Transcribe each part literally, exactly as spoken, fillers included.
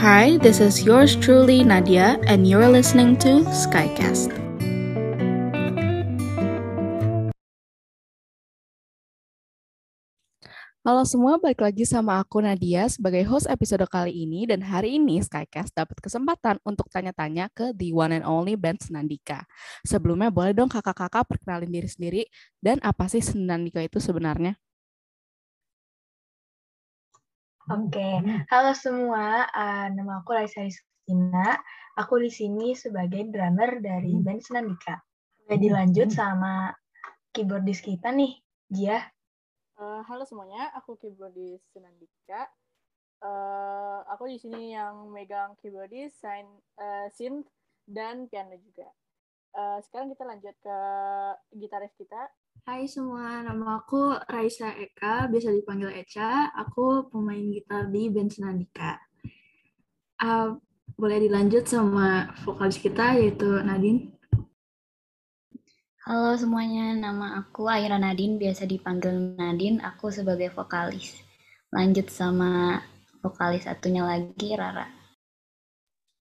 Hi, this is yours truly Nadia, and you're listening to Skycast. Halo semua, balik lagi sama aku Nadia sebagai host episode kali ini, dan hari ini Skycast dapat kesempatan untuk tanya-tanya ke the one and only band Senandika. Sebelumnya boleh dong kakak-kakak perkenalin diri sendiri, dan apa sih Senandika itu sebenarnya? Oke, okay. Halo semua, uh, nama aku Raisa Iskina, aku di sini sebagai drummer dari band Senandika. Udah dilanjut sama keyboardis kita nih, Jia. Uh, halo semuanya, aku keyboardis Senandika. Uh, aku di sini yang megang keyboardis, uh, synth, dan piano juga. Uh, sekarang kita lanjut ke gitaris kita. Hai semua, nama aku Raisa Eka, biasa dipanggil Eca. Aku pemain gitar di band Senandika. Uh, boleh dilanjut sama vokalis kita, yaitu Nadine. Halo semuanya, nama aku Aira Nadine, biasa dipanggil Nadine, aku sebagai vokalis. Lanjut sama vokalis satunya lagi, Rara.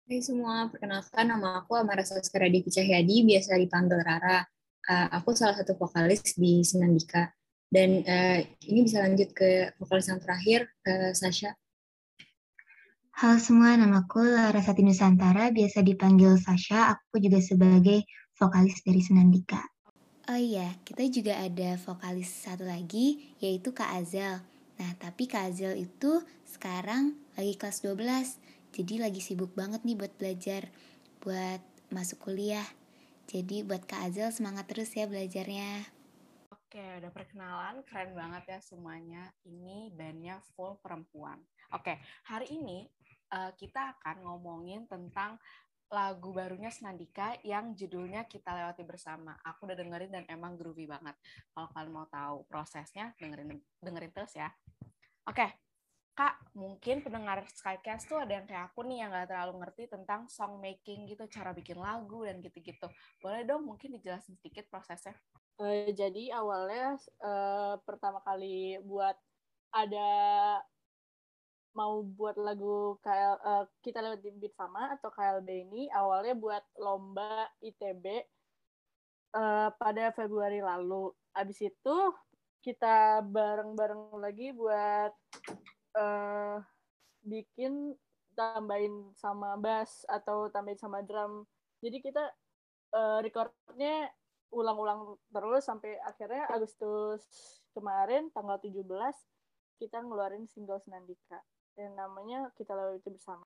Hai semua, perkenalkan nama aku Amarasa Sekaradipi Cahyadi, biasa dipanggil Rara. Uh, aku salah satu vokalis di Senandika. Dan uh, ini bisa lanjut ke vokalis yang terakhir, uh, Sasha. Halo semua, nama aku Lara Satinusantara, biasa dipanggil Sasha. Aku juga sebagai vokalis dari Senandika. Oh iya, kita juga ada vokalis satu lagi, yaitu Kak Azel. Nah, tapi Kak Azel itu sekarang lagi kelas dua belas, jadi lagi sibuk banget nih buat belajar, buat masuk kuliah. Jadi buat Kak Azel semangat terus ya belajarnya. Oke, udah perkenalan, keren banget ya semuanya. Ini bandnya full perempuan. Oke, hari ini uh, kita akan ngomongin tentang lagu barunya Senandika yang judulnya Kita Lewati Bersama. Aku udah dengerin dan emang groovy banget. Kalau kalian mau tahu prosesnya, dengerin dengerin terus ya. Oke, Kak, mungkin pendengar Skycast tuh ada yang kayak aku nih yang gak terlalu ngerti tentang song making gitu, cara bikin lagu dan gitu-gitu. Boleh dong mungkin dijelasin sedikit prosesnya? Uh, jadi awalnya uh, pertama kali buat ada... mau buat lagu K L, uh, kita lewat di Bitfama atau K L B ini awalnya buat lomba I T B uh, pada Februari lalu. Abis itu kita bareng-bareng lagi buat uh, bikin tambahin sama bass atau tambahin sama drum. Jadi kita uh, recordnya ulang-ulang terus sampai akhirnya Agustus kemarin tanggal tujuh belas kita ngeluarin single Senandika. Dan namanya Kita Lewati Bersama.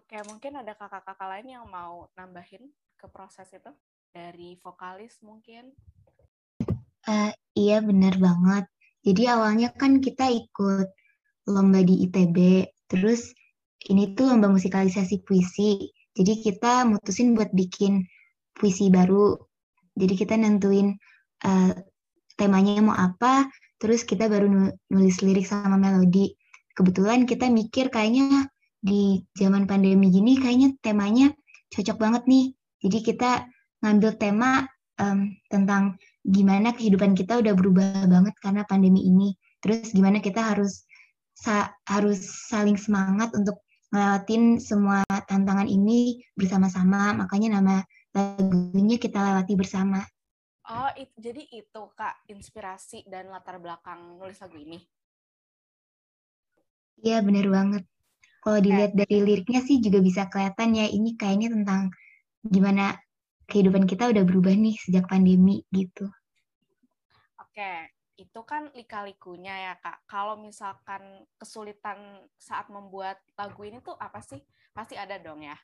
Oke, mungkin ada kakak-kakak lain yang mau nambahin ke proses itu? Dari vokalis mungkin? Uh, iya, benar banget. Jadi awalnya kan kita ikut lomba di I T B. Terus ini tuh lomba musikalisasi puisi. Jadi kita mutusin buat bikin puisi baru. Jadi kita nentuin uh, temanya mau apa, terus kita baru nulis lirik sama melodi. Kebetulan kita mikir kayaknya di zaman pandemi gini kayaknya temanya cocok banget nih. Jadi kita ngambil tema um, tentang gimana kehidupan kita udah berubah banget karena pandemi ini. Terus gimana kita harus sa- harus saling semangat untuk ngelewatin semua tantangan ini bersama-sama. Makanya nama lagunya Kita Lewati Bersama. Oh, itu, jadi itu, Kak, inspirasi dan latar belakang nulis lagu ini? Iya, benar banget. Kalau dilihat dari liriknya sih juga bisa kelihatan ya, ini kayaknya tentang gimana kehidupan kita udah berubah nih sejak pandemi, gitu. Oke, itu kan lika-likunya ya, Kak. Kalau misalkan kesulitan saat membuat lagu ini tuh apa sih? Pasti ada dong ya?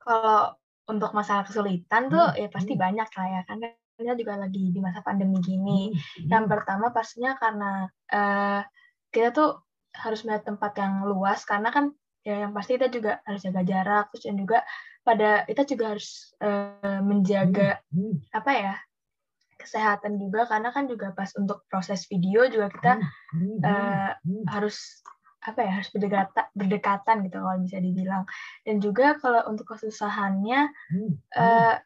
Kalau untuk masalah kesulitan tuh ya pasti banyak lah ya, karena kita juga lagi di masa pandemi gini. Yang pertama pastinya karena uh, kita tuh harus melihat tempat yang luas, karena kan ya yang pasti kita juga harus jaga jarak, terus dan juga pada kita juga harus uh, menjaga apa ya kesehatan juga, karena kan juga pas untuk proses video juga kita uh, harus apa ya harus berdekatan, berdekatan gitu kalau bisa dibilang. Dan juga kalau untuk kesusahannya hmm. eh,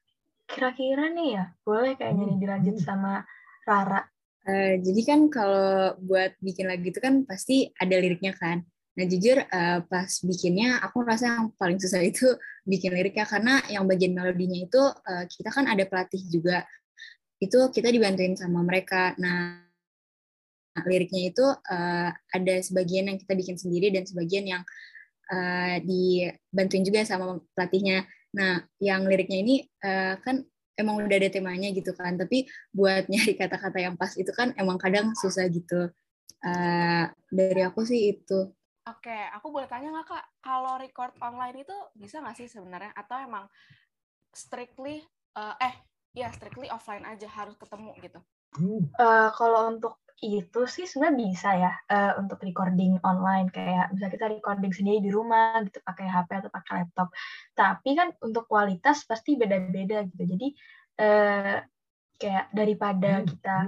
Kira-kira nih ya, boleh kayaknya nih dilanjut sama Rara. Uh, jadi kan kalau buat bikin lagu itu kan pasti ada liriknya kan. Nah jujur uh, pas bikinnya aku merasa yang paling susah itu bikin liriknya, karena yang bagian melodinya itu uh, kita kan ada pelatih juga. Itu kita dibantuin sama mereka. Nah liriknya itu uh, ada sebagian yang kita bikin sendiri dan sebagian yang uh, dibantuin juga sama pelatihnya. Nah yang liriknya ini uh, kan emang udah ada temanya gitu kan, tapi buat nyari kata-kata yang pas itu kan emang kadang susah gitu. Uh, dari aku sih itu. Oke, aku boleh tanya nggak Kak, kalau record online itu bisa nggak sih sebenarnya? Atau emang strictly, uh, eh ya strictly offline aja, harus ketemu gitu? Uh, kalau untuk itu sih sebenarnya bisa ya, uh, untuk recording online, kayak bisa kita recording sendiri di rumah gitu pakai H P atau pakai laptop. Tapi kan untuk kualitas pasti beda-beda gitu. Jadi uh, kayak daripada kita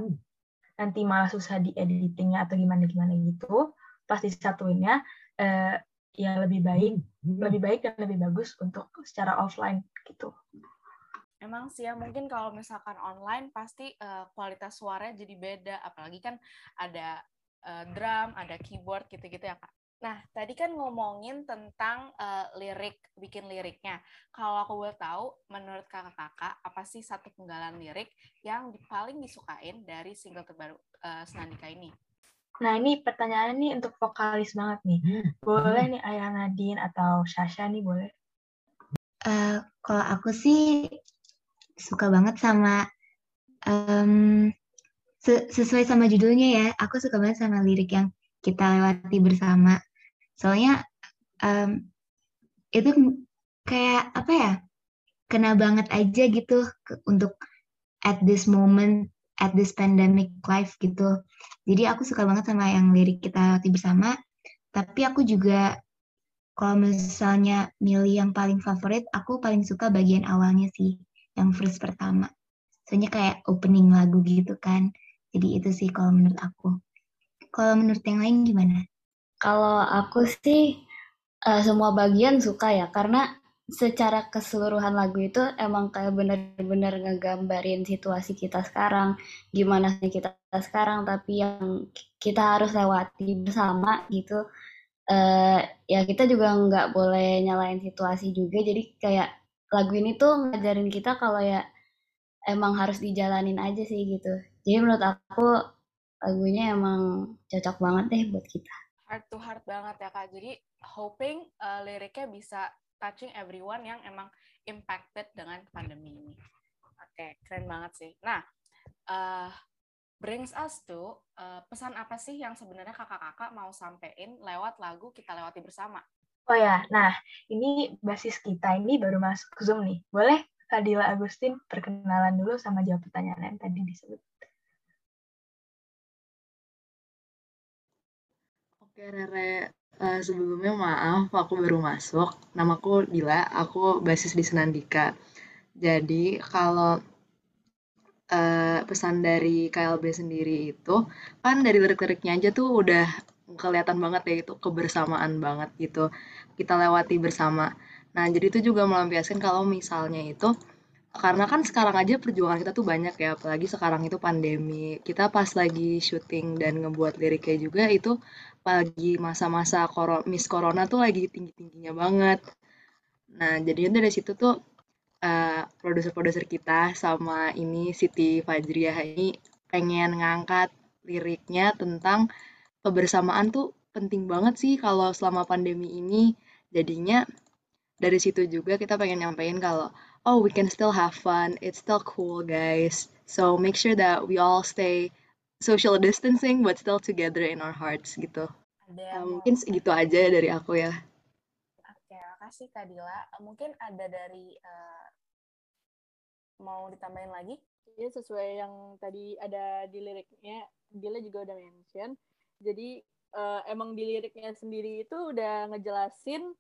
nanti malah susah di editingnya atau gimana-gimana gitu, pasti satuinnya uh, ya lebih baik, lebih baik dan lebih bagus untuk secara offline gitu. Emang sih ya, mungkin kalau misalkan online pasti uh, kualitas suaranya jadi beda, apalagi kan ada uh, drum, ada keyboard gitu-gitu ya Kak. Nah, tadi kan ngomongin tentang uh, lirik, bikin liriknya. Kalau aku boleh tahu, menurut kakak-kakak, apa sih satu penggalan lirik yang paling disukain dari single terbaru uh, Senandika ini? Nah, ini pertanyaannya nih untuk vokalis banget nih. Boleh nih Aira Nadine atau Sasha nih, boleh? Uh, kalau aku sih suka banget sama um, sesuai sama judulnya ya, aku suka banget sama lirik yang kita lewati bersama. Soalnya um, itu kayak apa ya, kena banget aja gitu ke, untuk at this moment, at this pandemic life gitu. Jadi aku suka banget sama yang lirik kita lewati bersama. Tapi aku juga kalau misalnya milih yang paling favorit, aku paling suka bagian awalnya sih, yang verse pertama. Soalnya kayak opening lagu gitu kan. Jadi itu sih kalau menurut aku. Kalau menurut yang lain gimana? Kalau aku sih uh, semua bagian suka ya, karena secara keseluruhan lagu itu emang kayak bener-bener ngegambarin situasi kita sekarang, gimana sih kita sekarang, tapi yang kita harus lewati bersama gitu. Uh, ya kita juga nggak boleh nyalain situasi juga, jadi kayak lagu ini tuh ngajarin kita kalau ya emang harus dijalanin aja sih gitu. Jadi menurut aku lagunya emang cocok banget deh buat kita. Heart to heart banget ya Kak. Jadi hoping uh, liriknya bisa touching everyone yang emang impacted dengan pandemi ini. Oke, keren banget sih. Nah, uh, brings us to uh, pesan apa sih yang sebenarnya kakak-kakak mau sampein lewat lagu Kita Lewati Bersama? Oh ya, nah ini basis kita ini baru masuk Zoom nih. Boleh Adila Agustin perkenalan dulu sama jawab pertanyaan yang tadi disebut. Oke Rere, uh, sebelumnya maaf aku baru masuk. Namaku Dila, aku basis di Senandika. Jadi kalau uh, pesan dari K L B sendiri itu, kan dari lirik-liriknya aja tuh udah kelihatan banget ya itu kebersamaan banget gitu, kita lewati bersama. Nah jadi itu juga melampiaskan kalau misalnya itu, karena kan sekarang aja perjuangan kita tuh banyak ya, apalagi sekarang itu pandemi, kita pas lagi syuting dan ngebuat liriknya juga itu apalagi masa-masa kor- miss corona tuh lagi tinggi-tingginya banget. Nah jadinya dari situ tuh uh, produser-produser kita sama ini Siti Fajriyah ini pengen ngangkat liriknya tentang kebersamaan tuh penting banget sih kalau selama pandemi ini. Jadinya dari situ juga kita pengen nyampein kalau oh we can still have fun, it's still cool guys, so make sure that we all stay social distancing but still together in our hearts gitu. Nah, mungkin segitu aja dari aku ya. Oke, makasih Kak Dila. Mungkin ada dari uh, mau ditambahin lagi? Ya sesuai yang tadi ada di liriknya, Dila juga udah mention. Jadi uh, emang di liriknya sendiri itu udah ngejelasin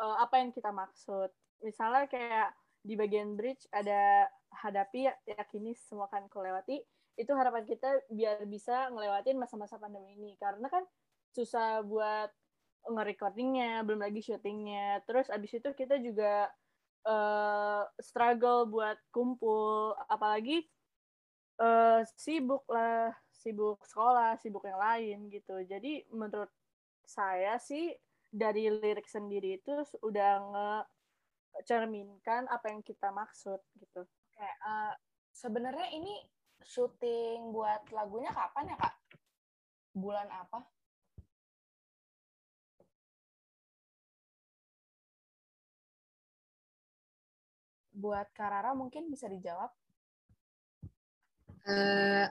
uh, apa yang kita maksud. Misalnya kayak di bagian bridge ada hadapi, yakini semua kan kulewati. Itu harapan kita biar bisa ngelewatin masa-masa pandemi ini. Karena kan susah buat nge-recordingnya, belum lagi syutingnya. Terus abis itu kita juga uh, struggle buat kumpul, apalagi uh, sibuk lah, sibuk sekolah, sibuk yang lain gitu. Jadi menurut saya sih dari lirik sendiri itu udah ngecerminkan apa yang kita maksud gitu. Oke, uh, sebenarnya ini syuting buat lagunya kapan ya, Kak? Bulan apa? Buat Kak Rara mungkin bisa dijawab. Uh,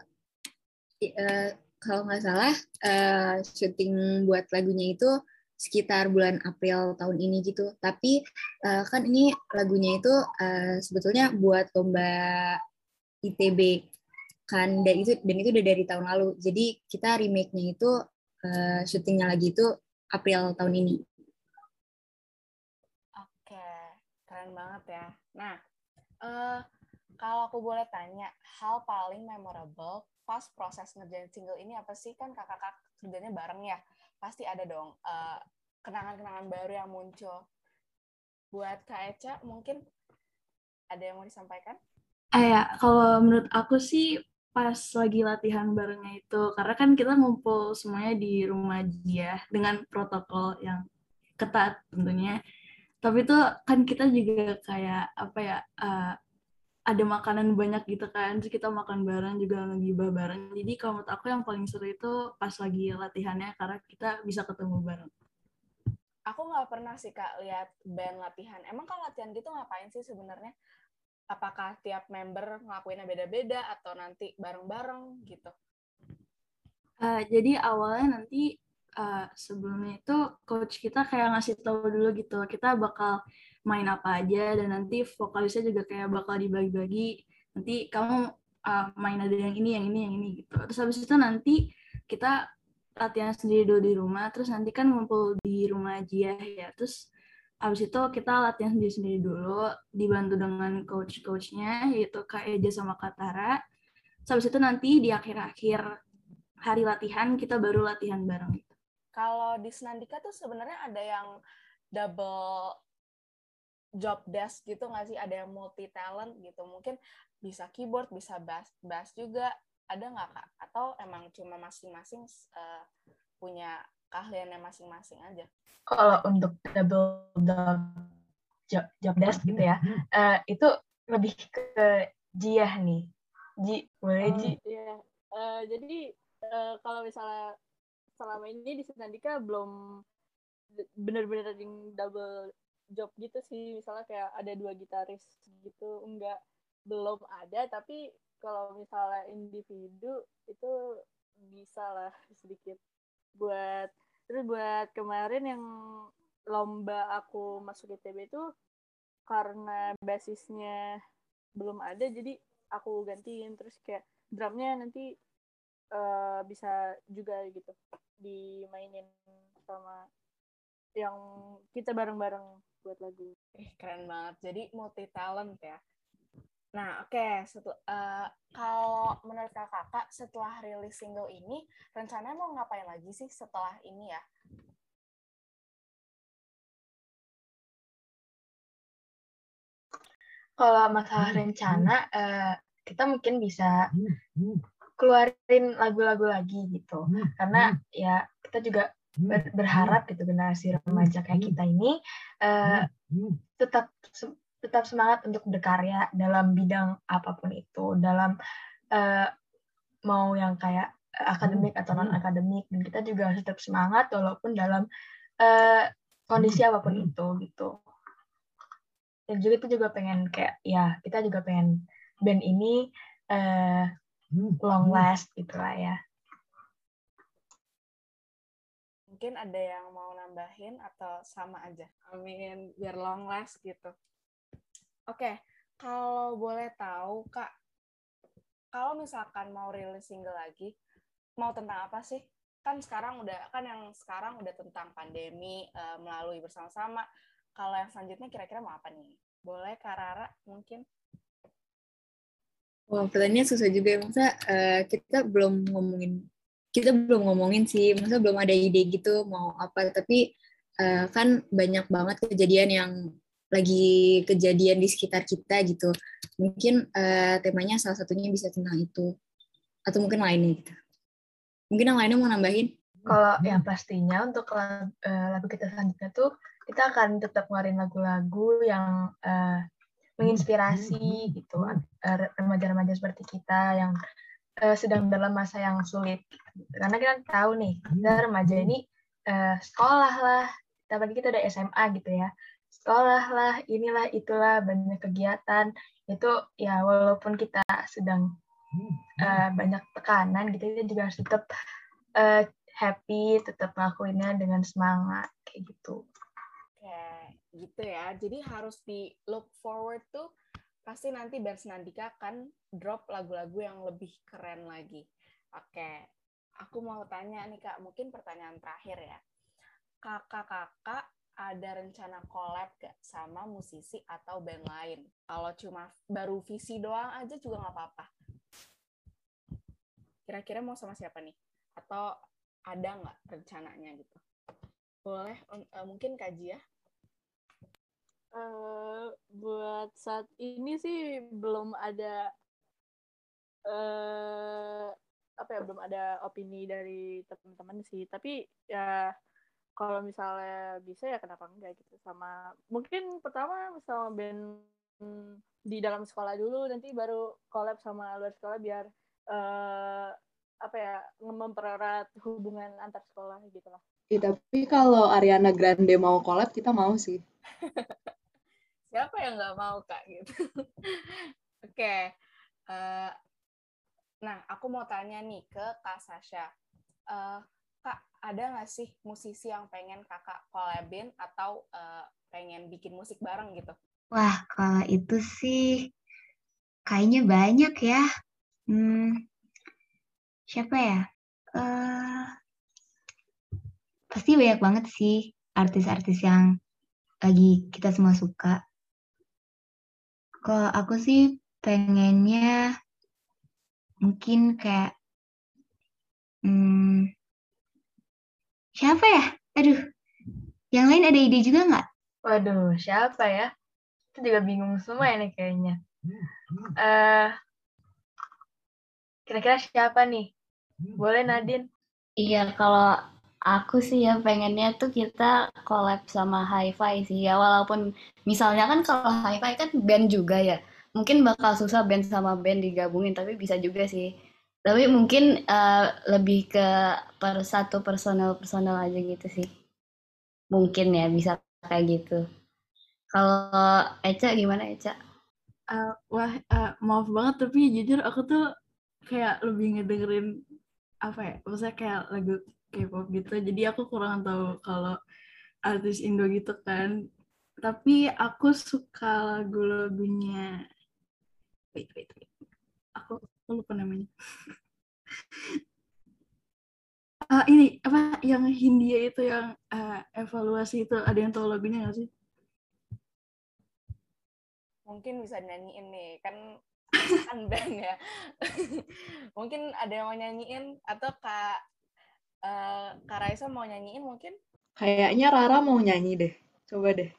uh, kalau nggak salah, uh, syuting buat lagunya itu sekitar bulan April tahun ini gitu. Tapi uh, kan ini lagunya itu uh, sebetulnya buat lomba I T B kan, dan itu dan itu udah dari tahun lalu. Jadi kita remake-nya itu uh, syutingnya lagi itu April tahun ini. Oke, keren banget ya. Nah, uh, kalau aku boleh tanya, hal paling memorable pas proses ngerjain single ini apa sih? Kan kakak-kakak kerjanya bareng ya. Pasti ada dong uh, kenangan-kenangan baru yang muncul. Buat Kak Eca, mungkin ada yang mau disampaikan? Ah ya, kalau menurut aku sih pas lagi latihan barengnya itu, karena kan kita ngumpul semuanya di rumah Jia dengan protokol yang ketat tentunya. Tapi itu kan kita juga kayak apa ya, uh, ada makanan banyak gitu kan, terus kita makan bareng juga, ngegibah bareng. Jadi kalau menurut aku yang paling seru itu pas lagi latihannya, karena kita bisa ketemu bareng. Aku nggak pernah sih, Kak, lihat band latihan. Emang kalau latihan gitu ngapain sih sebenarnya? Apakah tiap member ngelakuinnya beda-beda atau nanti bareng-bareng gitu? Uh, jadi awalnya nanti uh, sebelumnya itu coach kita kayak ngasih tahu dulu gitu, kita bakal main apa aja, dan nanti vokalisnya juga kayak bakal dibagi-bagi, nanti kamu uh, main ada yang ini, yang ini, yang ini gitu. Terus habis itu nanti kita latihan sendiri dulu di rumah, terus nanti kan ngumpul di rumah Jia ya, terus habis itu kita latihan sendiri-sendiri dulu, dibantu dengan coach-coachnya, yaitu Kak Eja sama Kak Tara. Terus habis itu nanti di akhir-akhir hari latihan, kita baru latihan bareng gitu. Kalau di Senandika tuh sebenarnya ada yang double job desk gitu nggak sih? Ada yang multi talent gitu, mungkin bisa keyboard, bisa bass, bass juga ada nggak, Kak? Atau emang cuma masing-masing uh, punya keahliannya masing-masing aja? Kalau untuk double job, job desk gitu ya, uh, itu lebih ke Jiah nih. Ji, boleh Ji? Uh, yeah. uh, jadi uh, kalau misalnya selama ini di Senandika belum benar-benar double job gitu sih, misalnya kayak ada dua gitaris gitu, enggak, belum ada. Tapi kalau misalnya individu itu bisa lah sedikit. Buat terus buat kemarin yang lomba aku masuk I T B itu, karena basisnya belum ada, jadi aku gantiin. Terus kayak drumnya nanti uh, bisa juga gitu dimainin sama yang kita bareng-bareng buat lagu. Eh, keren banget. Jadi multi talent ya. Nah, oke, okay. uh, kalau menurut Kakak setelah rilis single ini rencananya mau ngapain lagi sih setelah ini ya? Kalau masalah rencana, uh, kita mungkin bisa keluarin lagu-lagu lagi gitu. Karena ya kita juga berharap gitu generasi remaja kayak kita ini uh, tetap tetap semangat untuk berkarya dalam bidang apapun itu, dalam uh, mau yang kayak akademik atau non akademik, dan kita juga harus tetap semangat walaupun dalam uh, kondisi apapun itu gitu. Dan juga kita juga pengen kayak ya kita juga pengen band ini uh, long last gitulah ya. Mungkin ada yang mau nambahin atau sama aja? Amin, biar long last gitu. Oke, kalau boleh tahu, Kak, kalau misalkan mau rilis single lagi, mau tentang apa sih? Kan sekarang udah, kan yang sekarang udah tentang pandemi, uh, melalui bersama-sama. Kalau yang selanjutnya kira-kira mau apa nih? Boleh Kak Rara mungkin? Wah, pertanyaannya susah juga ya, masa uh, kita belum ngomongin kita belum ngomongin sih, maksudnya belum ada ide gitu mau apa, tapi uh, kan banyak banget kejadian yang lagi kejadian di sekitar kita gitu. Mungkin uh, temanya salah satunya bisa tentang itu. Atau mungkin lainnya gitu. Mungkin yang lainnya mau nambahin? Kalau hmm. yang pastinya untuk uh, lagu kita selanjutnya tuh, kita akan tetap ngeluarin lagu-lagu yang uh, menginspirasi gitu, uh, remaja-remaja seperti kita yang uh, sedang dalam masa yang sulit. Karena kita tahu nih, kita remaja ini uh, sekolah lah, kita bagi kita udah S M A gitu ya. Sekolah lah, inilah, itulah, banyak kegiatan. Itu ya walaupun kita sedang uh, banyak tekanan gitu, kita juga harus tetap uh, happy, tetap ngelakuinnya dengan semangat, kayak gitu. Kayak gitu ya, jadi harus di look forward tuh, pasti nanti Bers Nandika akan drop lagu-lagu yang lebih keren lagi. Oke, aku mau tanya nih Kak, mungkin pertanyaan terakhir ya. Kakak-kakak ada rencana collab gak sama musisi atau band lain? Kalau cuma baru visi doang aja juga gak apa-apa. Kira-kira mau sama siapa nih? Atau ada gak rencananya gitu? Boleh, uh, mungkin Kak Jia? Uh, buat saat ini sih belum ada uh, apa ya, belum ada opini dari teman-teman sih. Tapi ya kalau misalnya bisa ya kenapa enggak gitu, sama mungkin pertama sama band di dalam sekolah dulu, nanti baru collab sama luar sekolah biar uh, apa ya, mempererat hubungan antar sekolah gitu lah. Ya, tapi kalau Ariana Grande mau collab kita mau sih. Siapa yang nggak mau Kak gitu. Oke. Okay. Uh, nah, aku mau tanya nih ke Kak Sasha. Uh, Kak, ada nggak sih musisi yang pengen kakak collabin atau uh, pengen bikin musik bareng gitu? Wah, kalau itu sih kayaknya banyak ya. Hmm, siapa ya? Uh, pasti banyak banget sih artis-artis yang lagi kita semua suka. Kalau aku sih pengennya mungkin kayak... Hmm, siapa ya? Aduh, yang lain ada ide juga nggak? Waduh, siapa ya? Itu juga bingung semua ini kayaknya. Uh, kira-kira siapa nih? Boleh Nadine? Iya, kalau aku sih ya pengennya tuh kita collab sama HiFi sih ya. Walaupun misalnya kan kalau HiFi kan band juga ya. Mungkin bakal susah band sama band digabungin, tapi bisa juga sih. Tapi mungkin uh, lebih ke per satu personal-personal aja gitu sih. Mungkin ya bisa kayak gitu. Kalau Eca gimana Eca? Uh, wah, uh, maaf banget tapi jujur aku tuh kayak lebih ngedengerin apa ya, maksudnya kayak lagu K-pop gitu. Jadi aku kurang tahu kalau artis Indo gitu kan. Tapi aku suka lagu-lagunya. Wait, wait, wait. Aku lupa namanya. Uh, ini apa yang Hindia itu yang uh, evaluasi itu, ada yang tahu lagunya nggak sih? Mungkin bisa nyanyiin nih kan kan band ya. Mungkin ada yang mau nyanyiin atau Kak uh, Kak Raisa mau nyanyiin mungkin? Kayaknya Rara mau nyanyi deh, coba deh.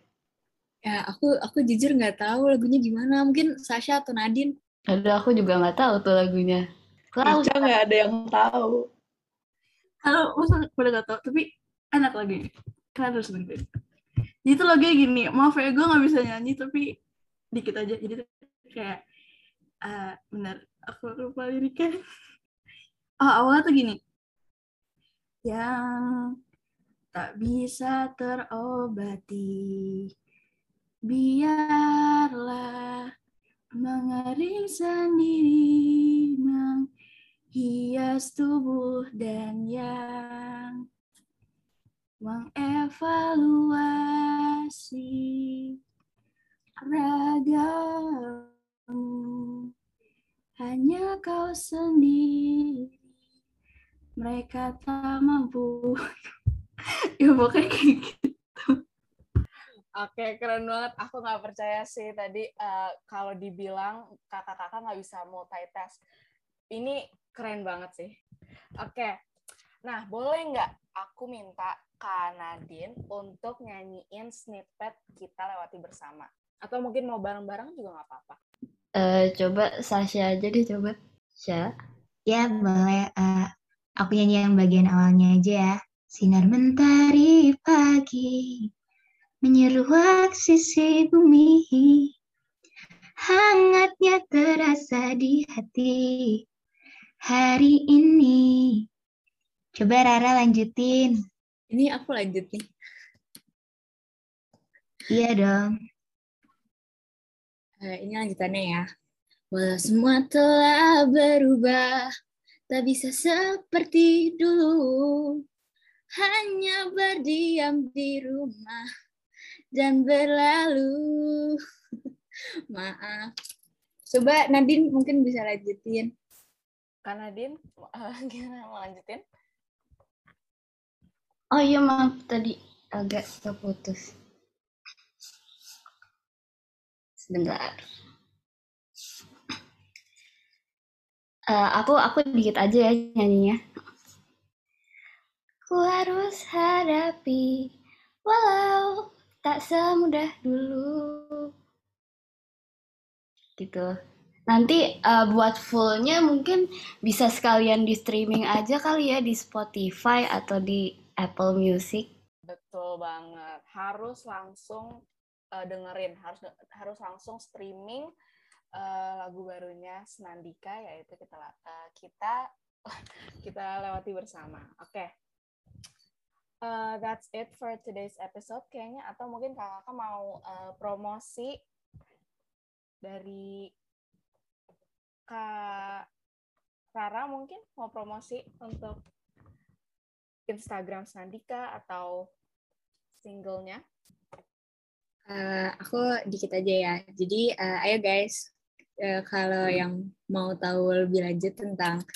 Ya aku aku jujur nggak tahu lagunya gimana, mungkin Sasha atau Nadine. Aduh, aku juga nggak tahu tuh lagunya. Kalau nggak ada yang tahu. Kalau masa pada nggak tahu, tapi enak lagunya. Kalian harus dengerin. Jadi tuh lagunya gini, maaf ya gue nggak bisa nyanyi, tapi dikit aja. Jadi tuh kayak, uh, benar, aku lupa liriknya. Oh, awalnya tuh gini. Yang tak bisa terobati, biarlah mengering sendiri, menghias tubuh dan yang mengevaluasi ragamu, hanya kau sendiri, mereka tak mampu. Ya pokoknya kayak gitu. Oke, keren banget. Aku nggak percaya sih tadi uh, kalau dibilang kakak-kakak nggak bisa multitask. Ini keren banget sih. Oke, Nah, boleh nggak aku minta Kak Nadine untuk nyanyiin snippet Kita Lewati Bersama? Atau mungkin mau bareng-bareng juga nggak apa-apa. Uh, coba Sasha aja deh, coba. Sya? Ya, boleh. Uh, aku nyanyi yang bagian awalnya aja ya. Sinar mentari pagi menyeruak sisi bumi, hangatnya terasa di hati hari ini. Coba Rara lanjutin. Ini aku lanjut nih. Iya dong. Uh, ini lanjutannya ya. Walau semua telah berubah, tak bisa seperti dulu. Hanya berdiam di rumah dan berlalu. Maaf. Coba Nadine mungkin bisa lanjutin. Kak Nadine, uh, gimana mau lanjutin? Oh iya, maaf tadi agak terputus. Sebentar. Uh, aku aku dikit aja ya nyanyinya. Ku harus hadapi walau tak semudah dulu. Gitu. Nanti uh, buat full-nya mungkin bisa sekalian di streaming aja kali ya, di Spotify atau di Apple Music. Betul banget. Harus langsung uh, dengerin, harus harus langsung streaming uh, lagu barunya Senandika, yaitu kita uh, kita kita lewati bersama. Oke. Okay. Uh, that's it for today's episode kayaknya, atau mungkin Kakak mau uh, promosi dari Kak Rara, mungkin mau promosi untuk Instagram Senandika atau singlenya? Uh, aku dikit aja ya. Jadi uh, ayo guys, uh, kalau yang mau tahu lebih lanjut tentang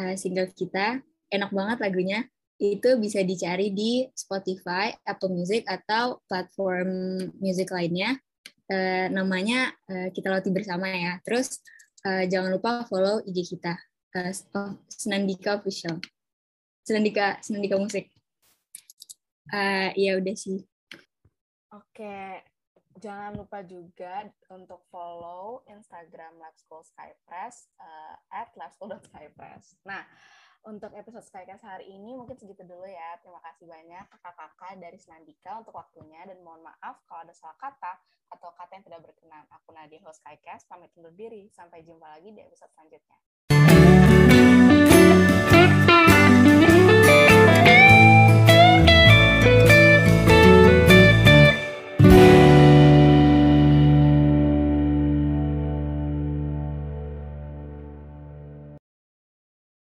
uh, single kita, enak banget lagunya. Itu bisa dicari di Spotify, Apple Music, atau platform music lainnya. Uh, namanya uh, Kita Lewati Bersama ya. Terus Uh, jangan lupa follow I G kita, uh, Senandika Official, Senandika Senandika Musik. Uh, ya udah sih. Oke, jangan lupa juga untuk follow Instagram Lab School Skypress uh, at labschool.skypress. Nah, untuk episode Skycast hari ini mungkin segitu dulu ya. Terima kasih banyak kakak-kakak dari Senandika untuk waktunya, dan mohon maaf kalau ada salah kata atau kata yang tidak berkenan. Aku Nadia, host Skycast, pamit undur diri. Sampai jumpa lagi di episode selanjutnya.